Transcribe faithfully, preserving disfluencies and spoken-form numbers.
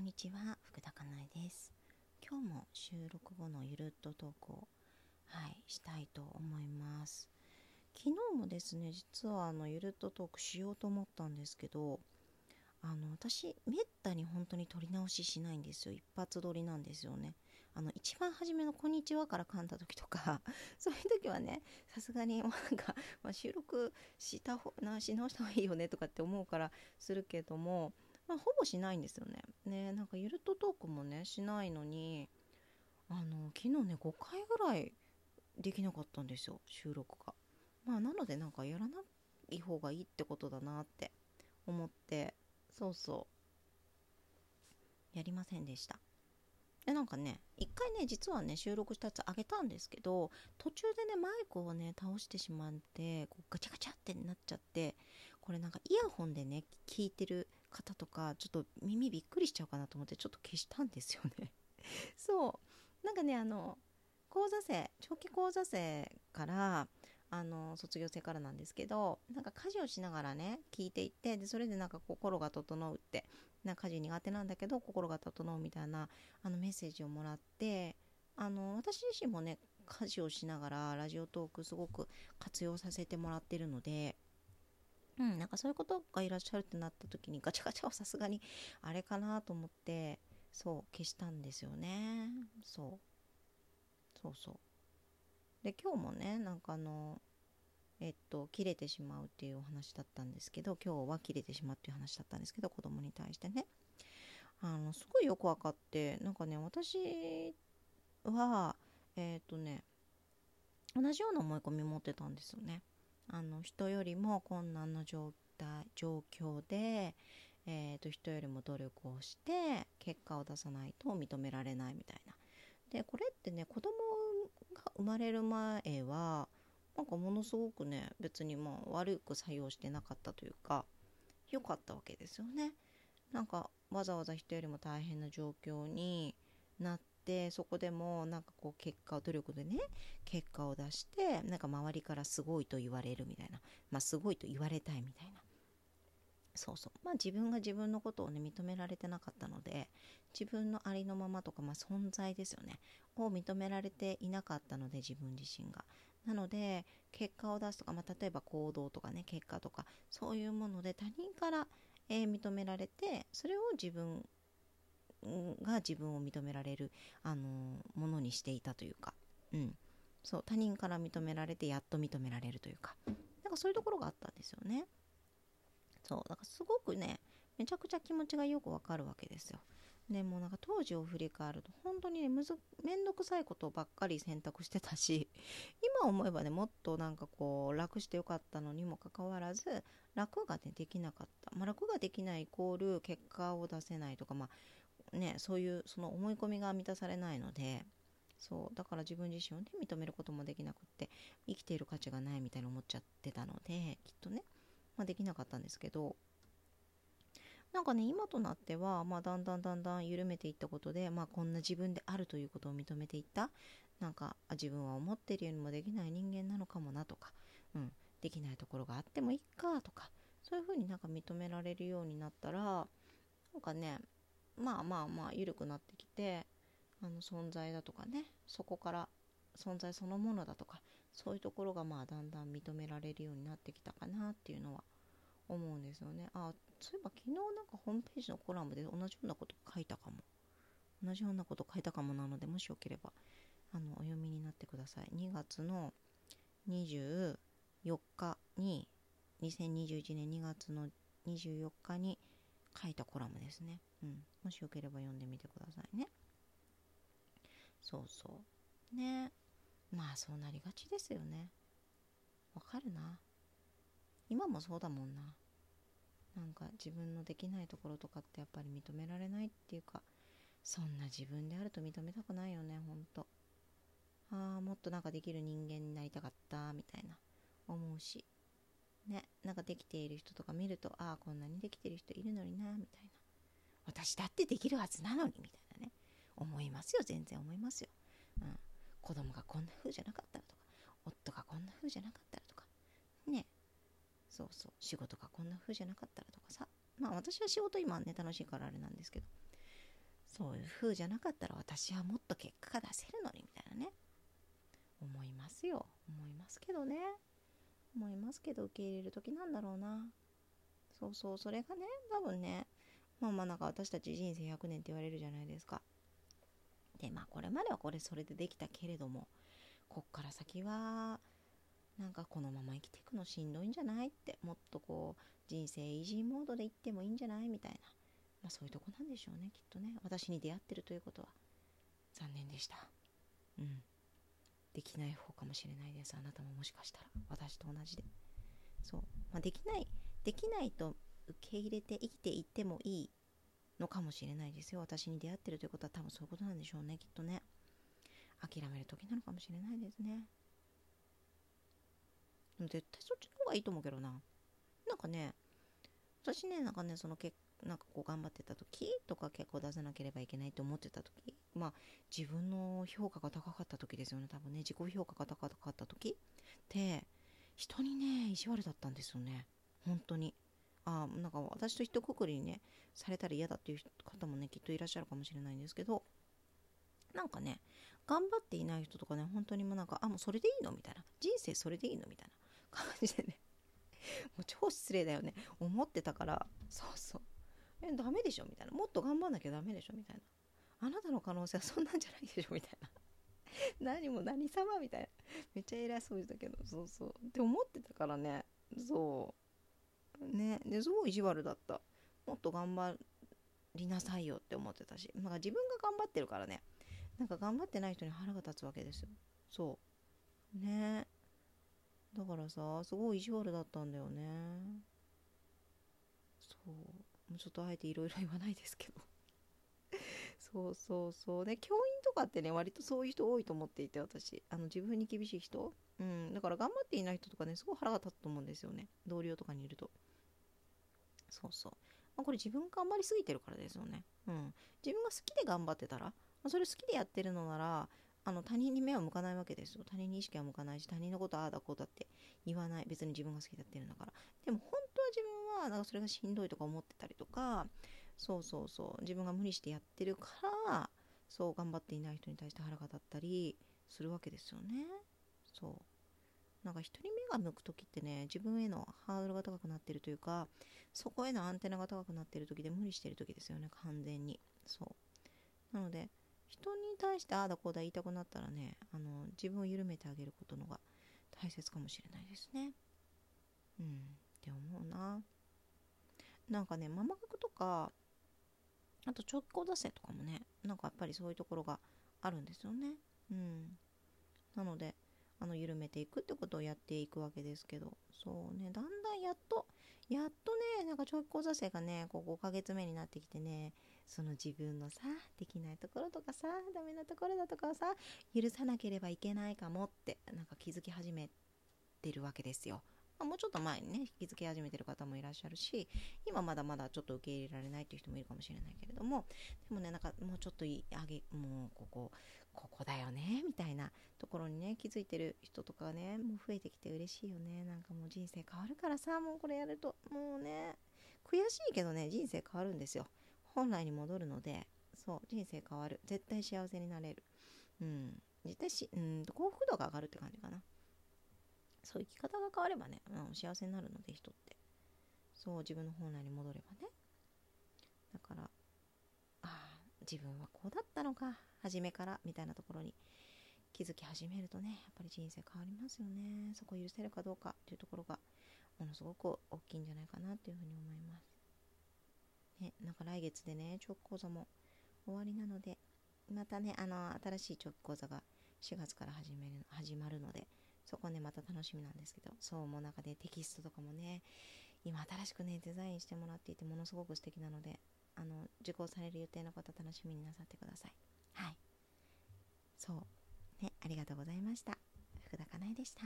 こんにちは、福田かなえです。今日も収録後のゆるっと投稿、はい、したいと思います。昨日もですね、実はあのゆるっとトークしようと思ったんですけど、あの私めったに本当に撮り直ししないんですよ。一発撮りなんですよね。あの一番初めのこんにちはから噛んだ時とかそういう時はね、さすがになんか、まあ、収録した方なし直した方がいいよねとかって思うからするけども、まあ、ほぼしないんですよね。ね、なんかゆるっとトークもねしないのに、あの昨日ねごかいぐらいできなかったんですよ、収録が。まあなのでなんかやらない方がいいってことだなって思って、そうそうやりませんでした。でなんかねいっかいね実はね収録したやつあげたんですけど、途中でねマイクをね倒してしまってこうガチャガチャってなっちゃって、これなんかイヤホンでね聞いてる方とかちょっと耳びっくりしちゃうかなと思ってちょっと消したんですよねそうなんかねあの講座生長期講座生からあの卒業生からなんですけど、なんか家事をしながらね聞いていて、でそれでなんか心が整うって、なんか家事苦手なんだけど心が整うみたいなあのメッセージをもらって、あの私自身もね家事をしながらラジオトークすごく活用させてもらってるので、うん、なんかそういうことがいらっしゃるってなった時にガチャガチャはさすがにあれかなと思って、そう消したんですよね。そうそうそうで今日もねなんかあのえっと切れてしまうっていうお話だったんですけど、今日は切れてしまうっていう話だったんですけど、子供に対してねあのすごいよく分かって、なんかね私はえっとね同じような思い込み持ってたんですよね。あの人よりも困難な状態状況で、えー、と人よりも努力をして結果を出さないと認められないみたいな。でこれってね子供が生まれる前はなんかものすごくね別にまあ悪く作用してなかったというか良かったわけですよね。なんかわざわざ人よりも大変な状況になって、でそこでもなんかこう結果を努力でね結果を出して、なんか周りからすごいと言われるみたいな、まあすごいと言われたいみたいな、そうそうまあ自分が自分のことをね認められてなかったので、自分のありのままとか、まあ存在ですよねを認められていなかったので、自分自身がなので結果を出すとか、まあ例えば行動とかね結果とかそういうもので他人から、えー、認められて、それを自分が自分を認められるあのものにしていたというか、うん、そう他人から認められてやっと認められるというか、なんかそういうところがあったんですよね。そうだからすごくねめちゃくちゃ気持ちがよくわかるわけですよ。でもなんか当時を振り返ると本当に、ね、むずめんどくさいことばっかり選択してたし、今思えばねもっとなんかこう楽してよかったのにもかかわらず楽が、ね、できなかった、まあ、楽ができないイコール結果を出せないとか、まあね、そういうその思い込みが満たされないので、そうだから自分自身を、ね、認めることもできなくって生きている価値がないみたいに思っちゃってたので、きっとね、まあ、できなかったんですけど、なんかね今となっては、まあ、だんだんだんだん緩めていったことで、まあ、こんな自分であるということを認めていった、なんか自分は思っているよりもできない人間なのかもなとか、うん、できないところがあってもいいかとか、そういうふうになんか認められるようになったら、なんかねまあまあまあ緩くなってきて、あの存在だとかね、そこから存在そのものだとか、そういうところがまあだんだん認められるようになってきたかなっていうのは思うんですよね。あ、そういえば昨日なんかホームページのコラムで同じようなこと書いたかも同じようなこと書いたかもなので、もしよければあのお読みになってください。にがつのにじゅうよっかににせんにじゅういちねんにがつのにじゅうよっかに書いたコラムですね、うん、もしよければ読んでみてくださいね。そうそうね、まあそうなりがちですよね。わかるな、今もそうだもんな。なんか自分のできないところとかってやっぱり認められないっていうか、そんな自分であると認めたくないよね、ほんと。ああもっとなんかできる人間になりたかったみたいな思うしね、なんかできている人とか見ると、ああこんなにできてる人いるのになみたいな、私だってできるはずなのにみたいなね、思いますよ、全然思いますよ、うん、子供がこんな風じゃなかったらとか、夫がこんな風じゃなかったらとかね、そうそう仕事がこんな風じゃなかったらとかさ、まあ私は仕事今ね楽しいからあれなんですけど、そういう風じゃなかったら私はもっと結果が出せるのにみたいなね、思いますよ。思いますけどね、思いますけど受け入れる時なんだろうな。そうそう、それがね、多分ね、まあまあなんか私たち人生ひゃくねんって言われるじゃないですか。で、まあこれまではこれそれでできたけれども、こっから先はなんかこのまま生きていくのしんどいんじゃないって、もっとこう人生イージーモードでいってもいいんじゃないみたいな、まあそういうとこなんでしょうね、きっとね。私に出会ってるということは残念でした。うん。できない方かもしれないです。あなたももしかしたら私と同じで、そう、まあ、できないできないと受け入れて生きていってもいいのかもしれないですよ。私に出会ってるということは多分そういうことなんでしょうね、きっとね。諦める時なのかもしれないですね。でも絶対そっちの方がいいと思うけどな。なんかね、私ね、なんかね、その結なんかこう頑張ってた時とか結構出さなければいけないと思ってた時、まあ自分の評価が高かった時ですよね、多分ね。自己評価が高かった時って人にね意地悪だったんですよね、本当に。ああ、なんか私と一括りにねされたら嫌だっていう方もねきっといらっしゃるかもしれないんですけど、なんかね頑張っていない人とかね、本当にもうなんか、あ、もうそれでいいのみたいな、人生それでいいのみたいな感じでねもう超失礼だよね、思ってたから。そうそう、え、ダメでしょみたいな、もっと頑張んなきゃダメでしょみたいな、あなたの可能性はそんなんじゃないでしょみたいな何も何様みたいな、めっちゃ偉そうだけど、そうそうって思ってたからね。そうね、で、そう意地悪だった。もっと頑張りなさいよって思ってたし、なんか自分が頑張ってるからね、なんか頑張ってない人に腹が立つわけですよ。そうね、だからさ、すごい意地悪だったんだよね。そうちょっとあえていろいろ言わないですけどそうそうそう。で、教員とかってね割とそういう人多いと思っていて、私あの自分に厳しい人、うん、だから頑張っていない人とかねすごい腹が立つと思うんですよね、同僚とかにいると。そうそう、まあ、これ自分が頑張りすぎてるからですよね、うん、自分が好きで頑張ってたら、まあ、それ好きでやってるのならあの他人に目は向かないわけですよ。他人に意識は向かないし、他人のことああだこうだって言わない、別に自分が好きだってるんだから。でも本当は自分はなんかそれがしんどいとか思ってたりとか、そうそうそう、自分が無理してやってるから、そう頑張っていない人に対して腹が立ったりするわけですよね。そうなんか人に目が向く時ってね、自分へのハードルが高くなってるというか、そこへのアンテナが高くなってる時で、無理してる時ですよね、完全に。そうなので人に対してああだこうだ言いたくなったらね、あの自分を緩めてあげることのが大切かもしれないですね。うんって思うな。なんかね、ママ学とかあと直行惰性とかもね、なんかやっぱりそういうところがあるんですよね。うんなのであの緩めていくってことをやっていくわけですけど、そうね、だんだんやっとやっとね、なんか長期講座生がね、こうごかげつめになってきてね、その自分のさ、できないところとかさ、ダメなところだとかをさ、許さなければいけないかもって、なんか気づき始めてるわけですよ。まあ、もうちょっと前にね、気づき始めてる方もいらっしゃるし、今まだまだちょっと受け入れられないっていう人もいるかもしれないけれども、でもね、なんかもうちょっといあげ、もうここ、ここだよね、みたいなところにね、気づいてる人とかがね、もう増えてきて嬉しいよね。なんかもう人生変わるからさ、もうこれやると、もうね、悔しいけどね、人生変わるんですよ。本来に戻るので、そう、人生変わる。絶対幸せになれる。うん、絶対し、うん、幸福度が上がるって感じかな。そう、生き方が変わればね、うん、幸せになるので、人って。そう、自分の本来に戻ればね。だから、ああ、自分はこうだったのか、初めから、みたいなところに気づき始めるとね、やっぱり人生変わりますよね。そこを許せるかどうかっていうところが、ものすごく大きいんじゃないかなっていうふうに思います。ね、なんか来月でね、長期講座も終わりなので、またね、あの、新しい長期講座がしがつから始める、始まるので、そこねまた楽しみなんですけど、そうもう中でテキストとかもね今新しくねデザインしてもらっていて、ものすごく素敵なので、あの受講される予定の方楽しみになさってください。はい、そうね、ありがとうございました。福田かなえでした。